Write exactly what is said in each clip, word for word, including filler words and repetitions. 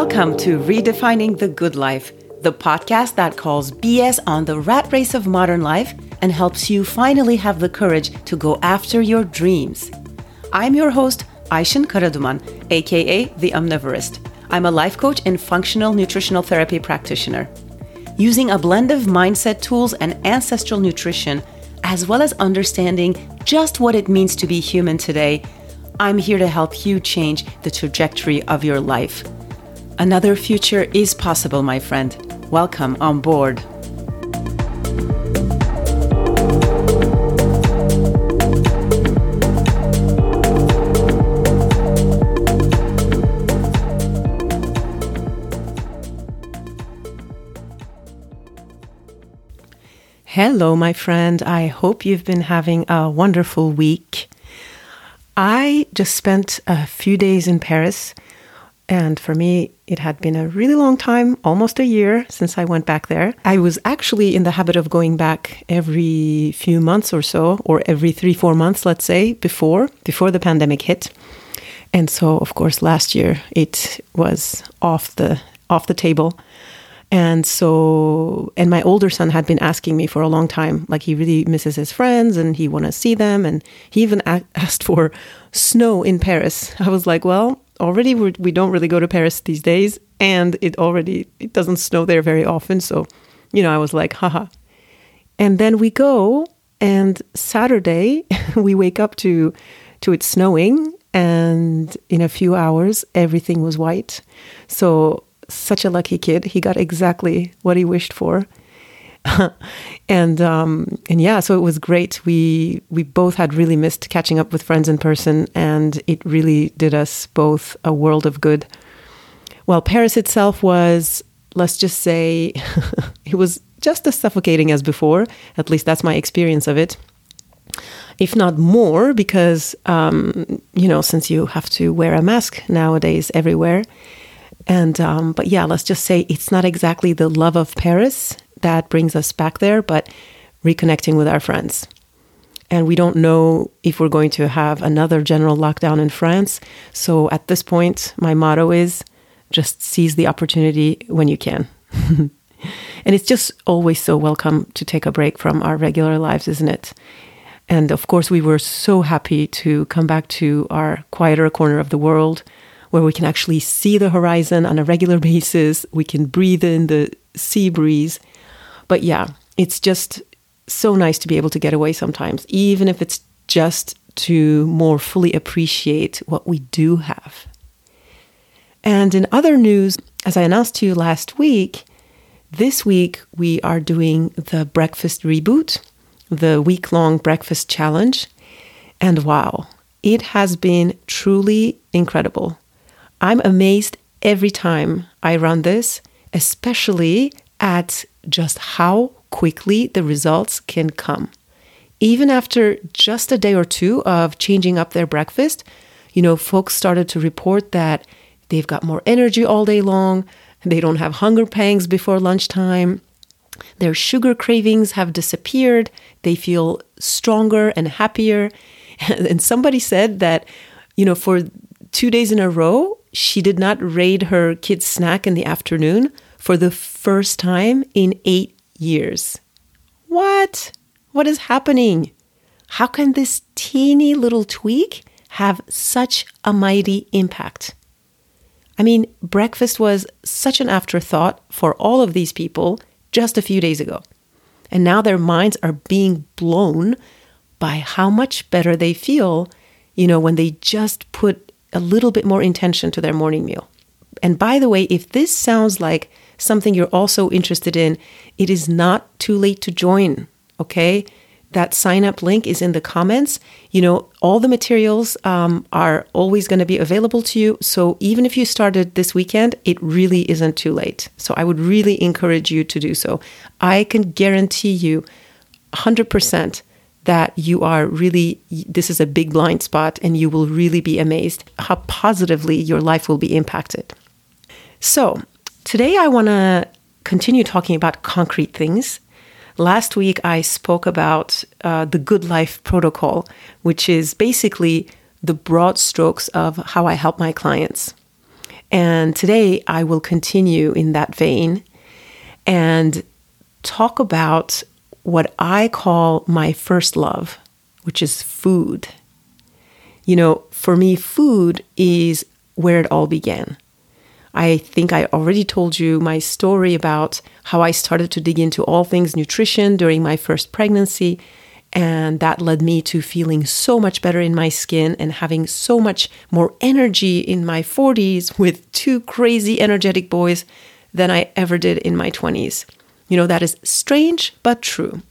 Welcome to Redefining the Good Life, the podcast that calls B S on the rat race of modern life and helps you finally have the courage to go after your dreams. I'm your host, Ayshan Karaduman, aka The Omnivorist. I'm a life coach and functional nutritional therapy practitioner. Using a blend of mindset tools and ancestral nutrition, as well as understanding just what it means to be human today, I'm here to help you change the trajectory of your life. Another future is possible, my friend. Welcome on board. Hello, my friend. I hope you've been having a wonderful week. I just spent a few days in Paris, and for me, it had been a really long time, almost a year since I went back there. I was actually in the habit of going back every few months or so, or every three, four months, let's say, before, before the pandemic hit. And so, of course, last year, it was off the off the table. And so, and my older son had been asking me for a long time, like he really misses his friends and he want to see them. And he even a- asked for snow in Paris. I was like, well, already we're, we don't really go to Paris these days. And it already, it doesn't snow there very often. So, you know, I was like, haha. And then we go and Saturday we wake up to, to it snowing. And in a few hours, everything was white. So such a lucky kid. He got exactly what he wished for. and um, and yeah, so it was great. We we both had really missed catching up with friends in person, and it really did us both a world of good. Well, Paris itself was, let's just say, it was just as suffocating as before. At least that's my experience of it. If not more, because, um, you know, since you have to wear a mask nowadays everywhere. And, um, but yeah, let's just say it's not exactly the love of Paris that brings us back there, but reconnecting with our friends. And we don't know if we're going to have another general lockdown in France. So at this point, my motto is just seize the opportunity when you can. And it's just always so welcome to take a break from our regular lives, isn't it? And of course, we were so happy to come back to our quieter corner of the world, where we can actually see the horizon on a regular basis. We can breathe in the sea breeze. But yeah, it's just so nice to be able to get away sometimes, even if it's just to more fully appreciate what we do have. And in other news, as I announced to you last week, this week we are doing the Breakfast Reboot, the week-long breakfast challenge. And wow, it has been truly incredible. I'm amazed every time I run this, especially at just how quickly the results can come. Even after just a day or two of changing up their breakfast, you know, folks started to report that they've got more energy all day long, they don't have hunger pangs before lunchtime, their sugar cravings have disappeared, they feel stronger and happier. And somebody said that, you know, for two days in a row, she did not raid her kid's snack in the afternoon for the first time in eight years. What? What is happening? How can this teeny little tweak have such a mighty impact? I mean, breakfast was such an afterthought for all of these people just a few days ago. And now their minds are being blown by how much better they feel, you know, when they just put a little bit more intention to their morning meal. And by the way, if this sounds like something you're also interested in, it is not too late to join, okay? That sign up link is in the comments. You know, all the materials um, are always going to be available to you. So even if you started this weekend, it really isn't too late. So I would really encourage you to do so. I can guarantee you one hundred percent that you are really, this is a big blind spot, and you will really be amazed how positively your life will be impacted. So today I want to continue talking about concrete things. Last week I spoke about uh, the Good Life Protocol, which is basically the broad strokes of how I help my clients. And today I will continue in that vein and talk about what I call my first love, which is food. You know, for me, food is where it all began. I think I already told you my story about how I started to dig into all things nutrition during my first pregnancy, and that led me to feeling so much better in my skin and having so much more energy in my forties with two crazy energetic boys than I ever did in my twenties. You know, that is strange but true.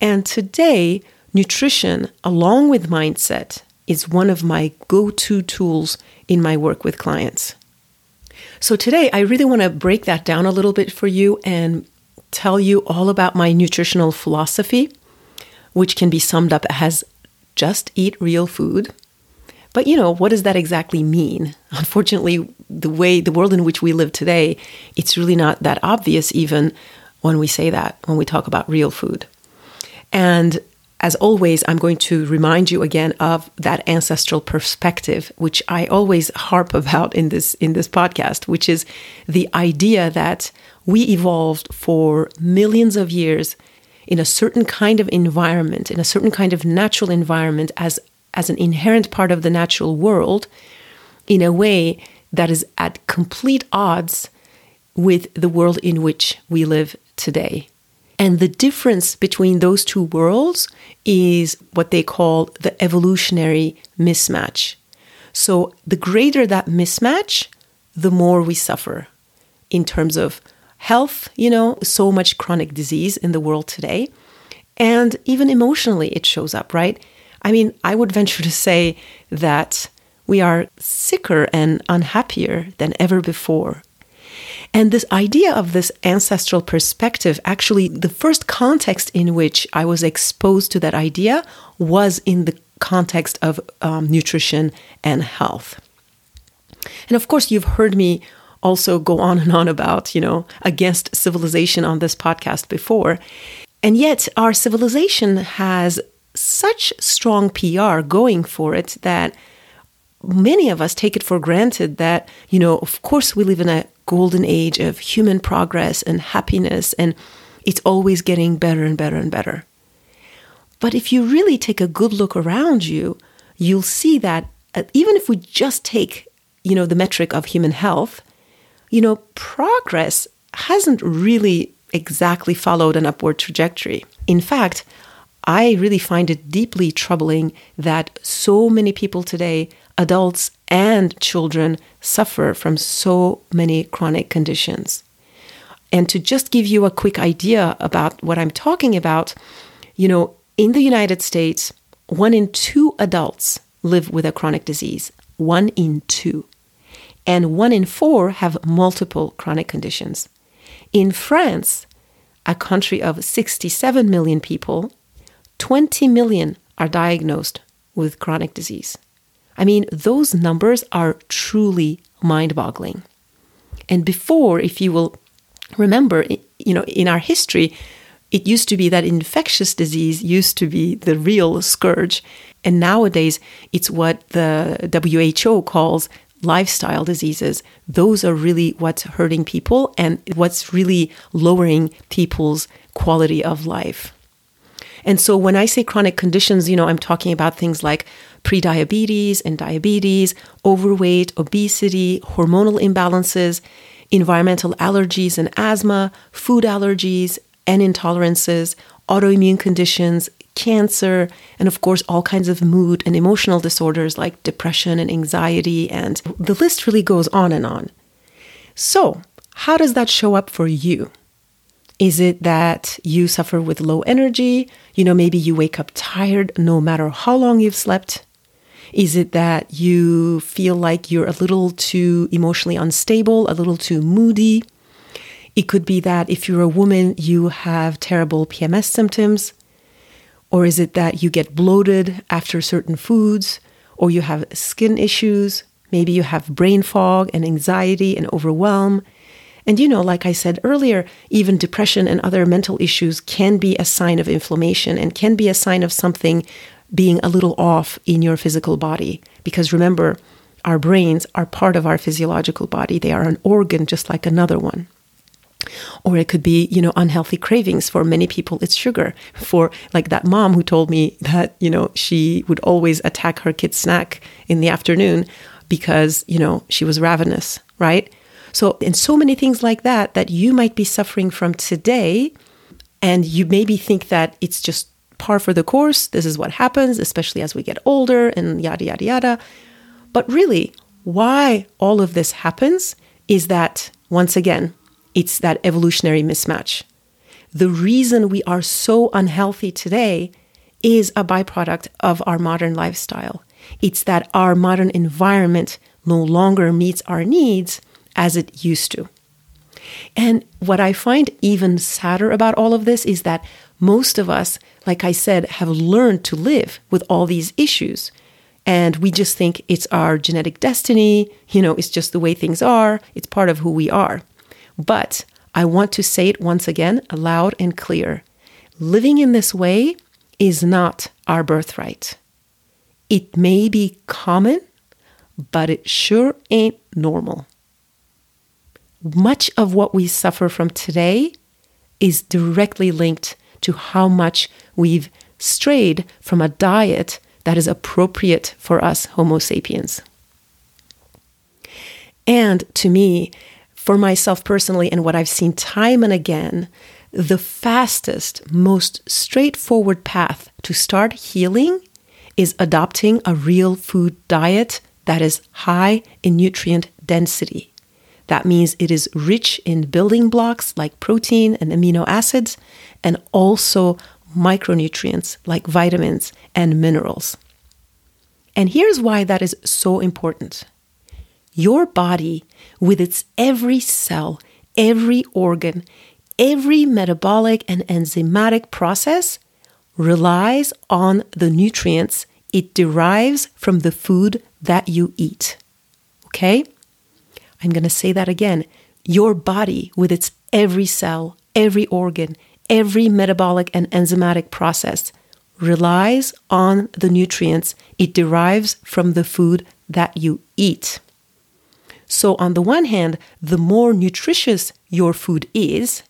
And today, nutrition, along with mindset, is one of my go-to tools in my work with clients. So today, I really want to break that down a little bit for you and tell you all about my nutritional philosophy, which can be summed up as just eat real food. But you know, what does that exactly mean? Unfortunately, the way the world in which we live today, it's really not that obvious even when we say that, when we talk about real food. And as always, I'm going to remind you again of that ancestral perspective, which I always harp about in this in this podcast, which is the idea that we evolved for millions of years in a certain kind of environment, in a certain kind of natural environment as, as an inherent part of the natural world, in a way that is at complete odds with the world in which we live today. And the difference between those two worlds is what they call the evolutionary mismatch. So the greater that mismatch, the more we suffer in terms of health, you know, so much chronic disease in the world today. And even emotionally, it shows up, right? I mean, I would venture to say that we are sicker and unhappier than ever before. And this idea of this ancestral perspective, actually, the first context in which I was exposed to that idea was in the context of um, nutrition and health. And of course, you've heard me also go on and on about, you know, against civilization on this podcast before. And yet our civilization has such strong P R going for it that many of us take it for granted that, you know, of course we live in a golden age of human progress and happiness, and it's always getting better and better and better. But if you really take a good look around you, you'll see that even if we just take, you know, the metric of human health, you know, progress hasn't really exactly followed an upward trajectory. In fact, I really find it deeply troubling that so many people today, adults and children, suffer from so many chronic conditions. And to just give you a quick idea about what I'm talking about, you know, in the United States, one in two adults live with a chronic disease, one in two. And one in four have multiple chronic conditions. In France, a country of sixty-seven million people, twenty million are diagnosed with chronic disease. I mean, those numbers are truly mind-boggling. And before, if you will remember, you know, in our history, it used to be that infectious disease used to be the real scourge. And nowadays, it's what the W H O calls lifestyle diseases. Those are really what's hurting people and what's really lowering people's quality of life. And so when I say chronic conditions, you know, I'm talking about things like prediabetes and diabetes, overweight, obesity, hormonal imbalances, environmental allergies and asthma, food allergies and intolerances, autoimmune conditions, cancer, and of course, all kinds of mood and emotional disorders like depression and anxiety, and the list really goes on and on. So how does that show up for you? Is it that you suffer with low energy? You know, maybe you wake up tired no matter how long you've slept. Is it that you feel like you're a little too emotionally unstable, a little too moody? It could be that if you're a woman, you have terrible P M S symptoms. Or is it that you get bloated after certain foods, or you have skin issues? Maybe you have brain fog and anxiety and overwhelm. And, you know, like I said earlier, even depression and other mental issues can be a sign of inflammation and can be a sign of something being a little off in your physical body. Because remember, Our brains are part of our physiological body. They are an organ just like another one. Or it could be, you know, unhealthy cravings. For many people, it's sugar. For like that mom who told me that, you know, she would always attack her kid's snack in the afternoon because, you know, she was ravenous, right? So, and so many things like that, that you might be suffering from today, and you maybe think that it's just par for the course. This is what happens, especially as we get older and yada, yada, yada. But really, why all of this happens is that, once again, it's that evolutionary mismatch. The reason we are so unhealthy today is a byproduct of our modern lifestyle. It's that our modern environment no longer meets our needs as it used to. And what I find even sadder about all of this is that most of us, like I said, have learned to live with all these issues. And we just think it's our genetic destiny, you know, it's just the way things are, it's part of who we are. But I want to say it once again, loud and clear. Living in this way is not our birthright. It may be common, but it sure ain't normal. Much of what we suffer from today is directly linked to how much we've strayed from a diet that is appropriate for us Homo sapiens. And to me, for myself personally, and what I've seen time and again, the fastest, most straightforward path to start healing is adopting a real food diet that is high in nutrient density. That means it is rich in building blocks like protein and amino acids, and also micronutrients like vitamins and minerals. And here's why that is so important. Your body, with its every cell, every organ, every metabolic and enzymatic process, relies on the nutrients it derives from the food that you eat. Okay? I'm going to say that again. Your body, with its every cell, every organ, every metabolic and enzymatic process, relies on the nutrients it derives from the food that you eat. So on the one hand, the more nutritious your food is,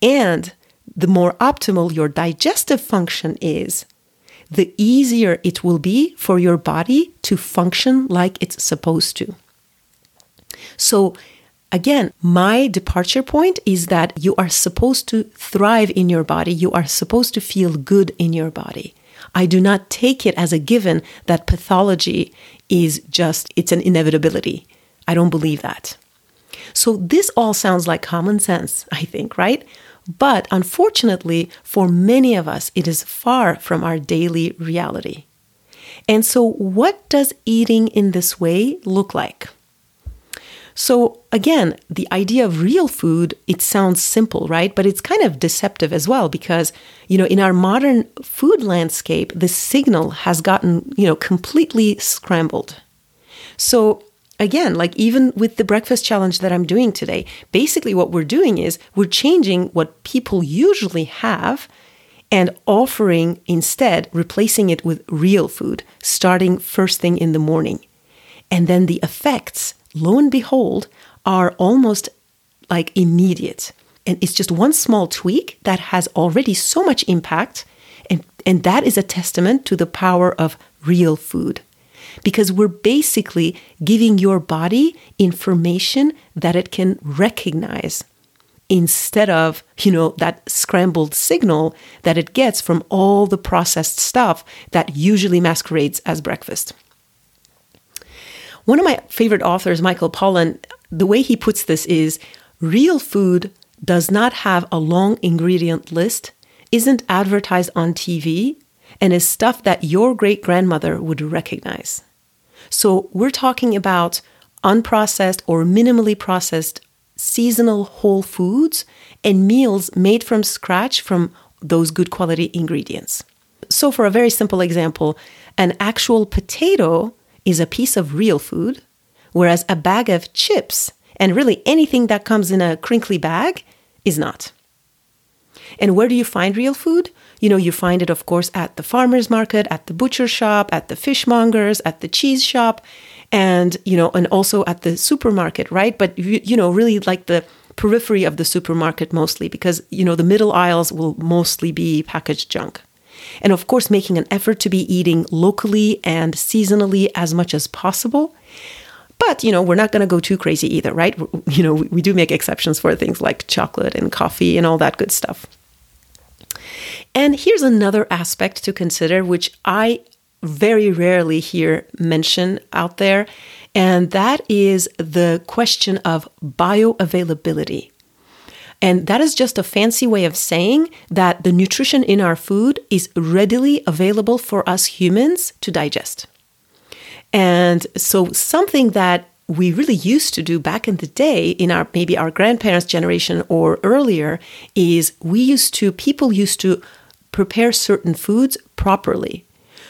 and the more optimal your digestive function is, the easier it will be for your body to function like it's supposed to. So again, my departure point is that you are supposed to thrive in your body. You are supposed to feel good in your body. I do not take it as a given that pathology is just, it's an inevitability. I don't believe that. So this all sounds like common sense, I think, right? But unfortunately, for many of us, it is far from our daily reality. And so what does eating in this way look like? So again, the idea of real food, it sounds simple, right? But it's kind of deceptive as well, because, you know, in our modern food landscape, the signal has gotten, you know, completely scrambled. So again, like even with the breakfast challenge that I'm doing today, basically what we're doing is we're changing what people usually have and offering instead, replacing it with real food, starting first thing in the morning. And then the effects, lo and behold, are almost like immediate. And it's just one small tweak that has already so much impact. And, and that is a testament to the power of real food. Because we're basically giving your body information that it can recognize instead of, you know, that scrambled signal that it gets from all the processed stuff that usually masquerades as breakfast. One of my favorite authors, Michael Pollan, the way he puts this is, real food does not have a long ingredient list, isn't advertised on T V, and is stuff that your great-grandmother would recognize. So we're talking about unprocessed or minimally processed seasonal whole foods and meals made from scratch from those good quality ingredients. So for a very simple example, an actual potato is a piece of real food, whereas a bag of chips and really anything that comes in a crinkly bag is not. And where do you find real food? You know, you find it, of course, at the farmer's market, at the butcher shop, at the fishmonger's, at the cheese shop. and, you know, and also at the supermarket, right? But, you, you know, really like the periphery of the supermarket mostly, because, you know, the middle aisles will mostly be packaged junk. And of course, making an effort to be eating locally and seasonally as much as possible. But, you know, we're not going to go too crazy either, right? You know, we, we do make exceptions for things like chocolate and coffee and all that good stuff. And here's another aspect to consider, which I very rarely hear mentioned out there, and that is the question of bioavailability. And that is just a fancy way of saying that the nutrition in our food is readily available for us humans to digest. And so something that we really used to do back in the day in our maybe our grandparents' generation or earlier is we used to, people used to prepare certain foods properly.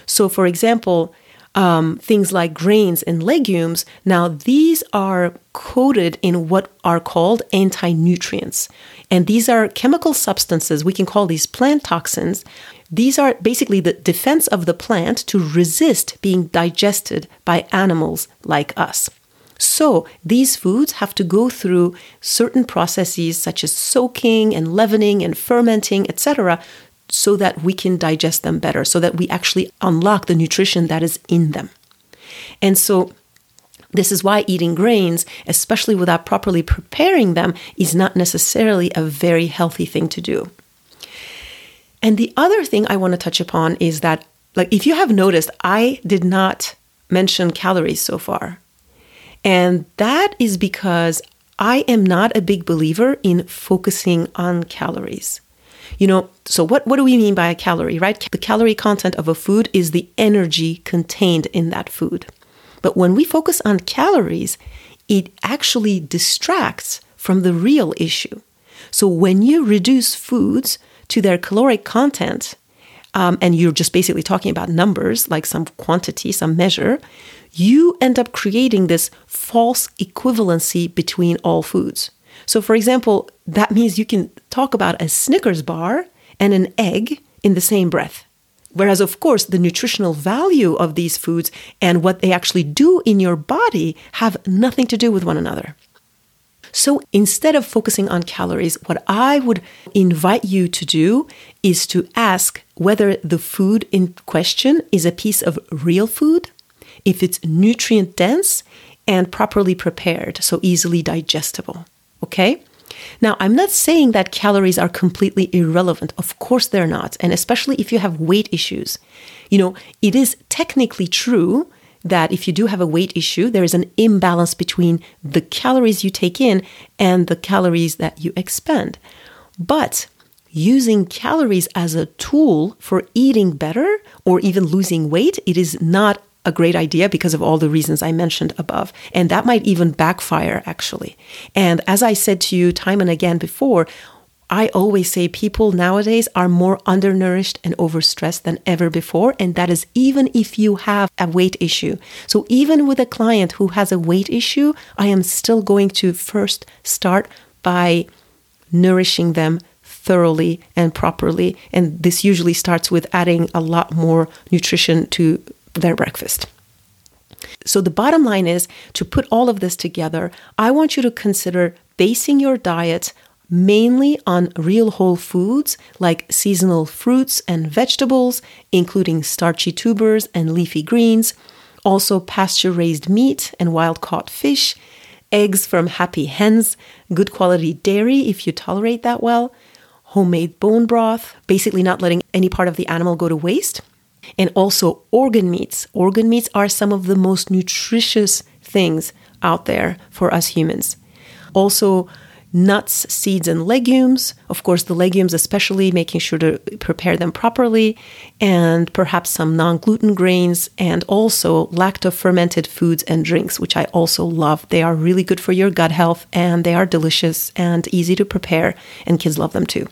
So for example, um, things like grains and legumes, now these are coated in what are called anti-nutrients. And these are chemical substances, we can call these plant toxins. These are basically the defense of the plant to resist being digested by animals like us. So these foods have to go through certain processes such as soaking and leavening and fermenting, et cetera, so that we can digest them better, so that we actually unlock the nutrition that is in them. And so this is why eating grains, especially without properly preparing them, is not necessarily a very healthy thing to do. And the other thing I want to touch upon is that, like, if you have noticed, I did not mention calories so far. And that is because I am not a big believer in focusing on calories. You know, so what, what do we mean by a calorie, right? The calorie content of a food is the energy contained in that food. But when we focus on calories, it actually distracts from the real issue. So when you reduce foods to their caloric content, um, and you're just basically talking about numbers, like some quantity, some measure, you end up creating this false equivalency between all foods. So for example, that means you can talk about a Snickers bar and an egg in the same breath. Whereas, of course, the nutritional value of these foods and what they actually do in your body have nothing to do with one another. So instead of focusing on calories, what I would invite you to do is to ask whether the food in question is a piece of real food, if it's nutrient dense and properly prepared, so easily digestible. Okay? Now, I'm not saying that calories are completely irrelevant. Of course they're not. And especially if you have weight issues. You know, it is technically true that if you do have a weight issue, there is an imbalance between the calories you take in and the calories that you expend. But using calories as a tool for eating better or even losing weight, it is not a great idea because of all the reasons I mentioned above. And that might even backfire, actually. And as I said to you time and again before, I always say people nowadays are more undernourished and overstressed than ever before. And that is even if you have a weight issue. So even with a client who has a weight issue, I am still going to first start by nourishing them thoroughly and properly. And this usually starts with adding a lot more nutrition to their breakfast. So the bottom line is, to put all of this together, I want you to consider basing your diet mainly on real whole foods like seasonal fruits and vegetables, including starchy tubers and leafy greens, also pasture-raised meat and wild-caught fish, eggs from happy hens, good quality dairy if you tolerate that well, homemade bone broth, basically not letting any part of the animal go to waste, and also organ meats. Organ meats are some of the most nutritious things out there for us humans. Also, nuts, seeds, and legumes. Of course, the legumes especially, making sure to prepare them properly, and perhaps some non-gluten grains, and also lacto-fermented foods and drinks, which I also love. They are really good for your gut health, and they are delicious and easy to prepare, and kids love them too.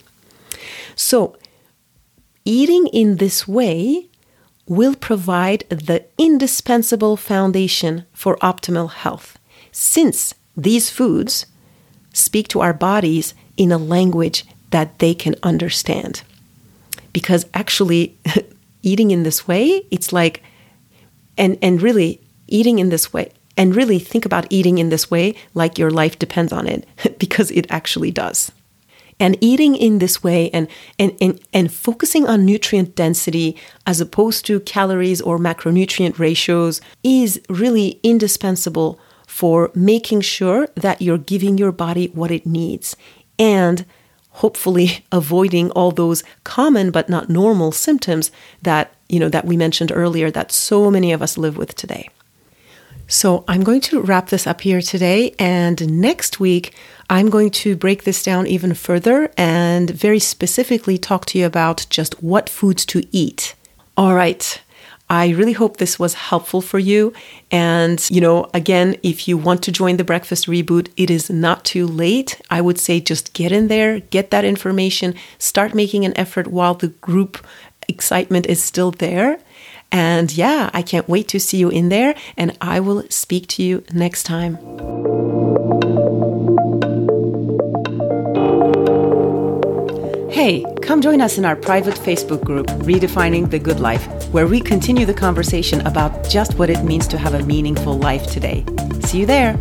So, eating in this way will provide the indispensable foundation for optimal health, since these foods speak to our bodies in a language that they can understand. Because actually, eating in this way, it's like, and, and really, eating in this way, and really think about eating in this way like your life depends on it, because it actually does. And eating in this way and, and, and, and focusing on nutrient density as opposed to calories or macronutrient ratios is really indispensable for making sure that you're giving your body what it needs and hopefully avoiding all those common but not normal symptoms that, you know, that we mentioned earlier that so many of us live with today. So I'm going to wrap this up here today, and next week I'm going to break this down even further and very specifically talk to you about just what foods to eat. All right. I really hope this was helpful for you. And, you know, again, if you want to join the Breakfast Reboot, it is not too late. I would say just get in there, get that information, start making an effort while the group excitement is still there. And yeah, I can't wait to see you in there, and I will speak to you next time. Hey, come join us in our private Facebook group, Redefining the Good Life, where we continue the conversation about just what it means to have a meaningful life today. See you there.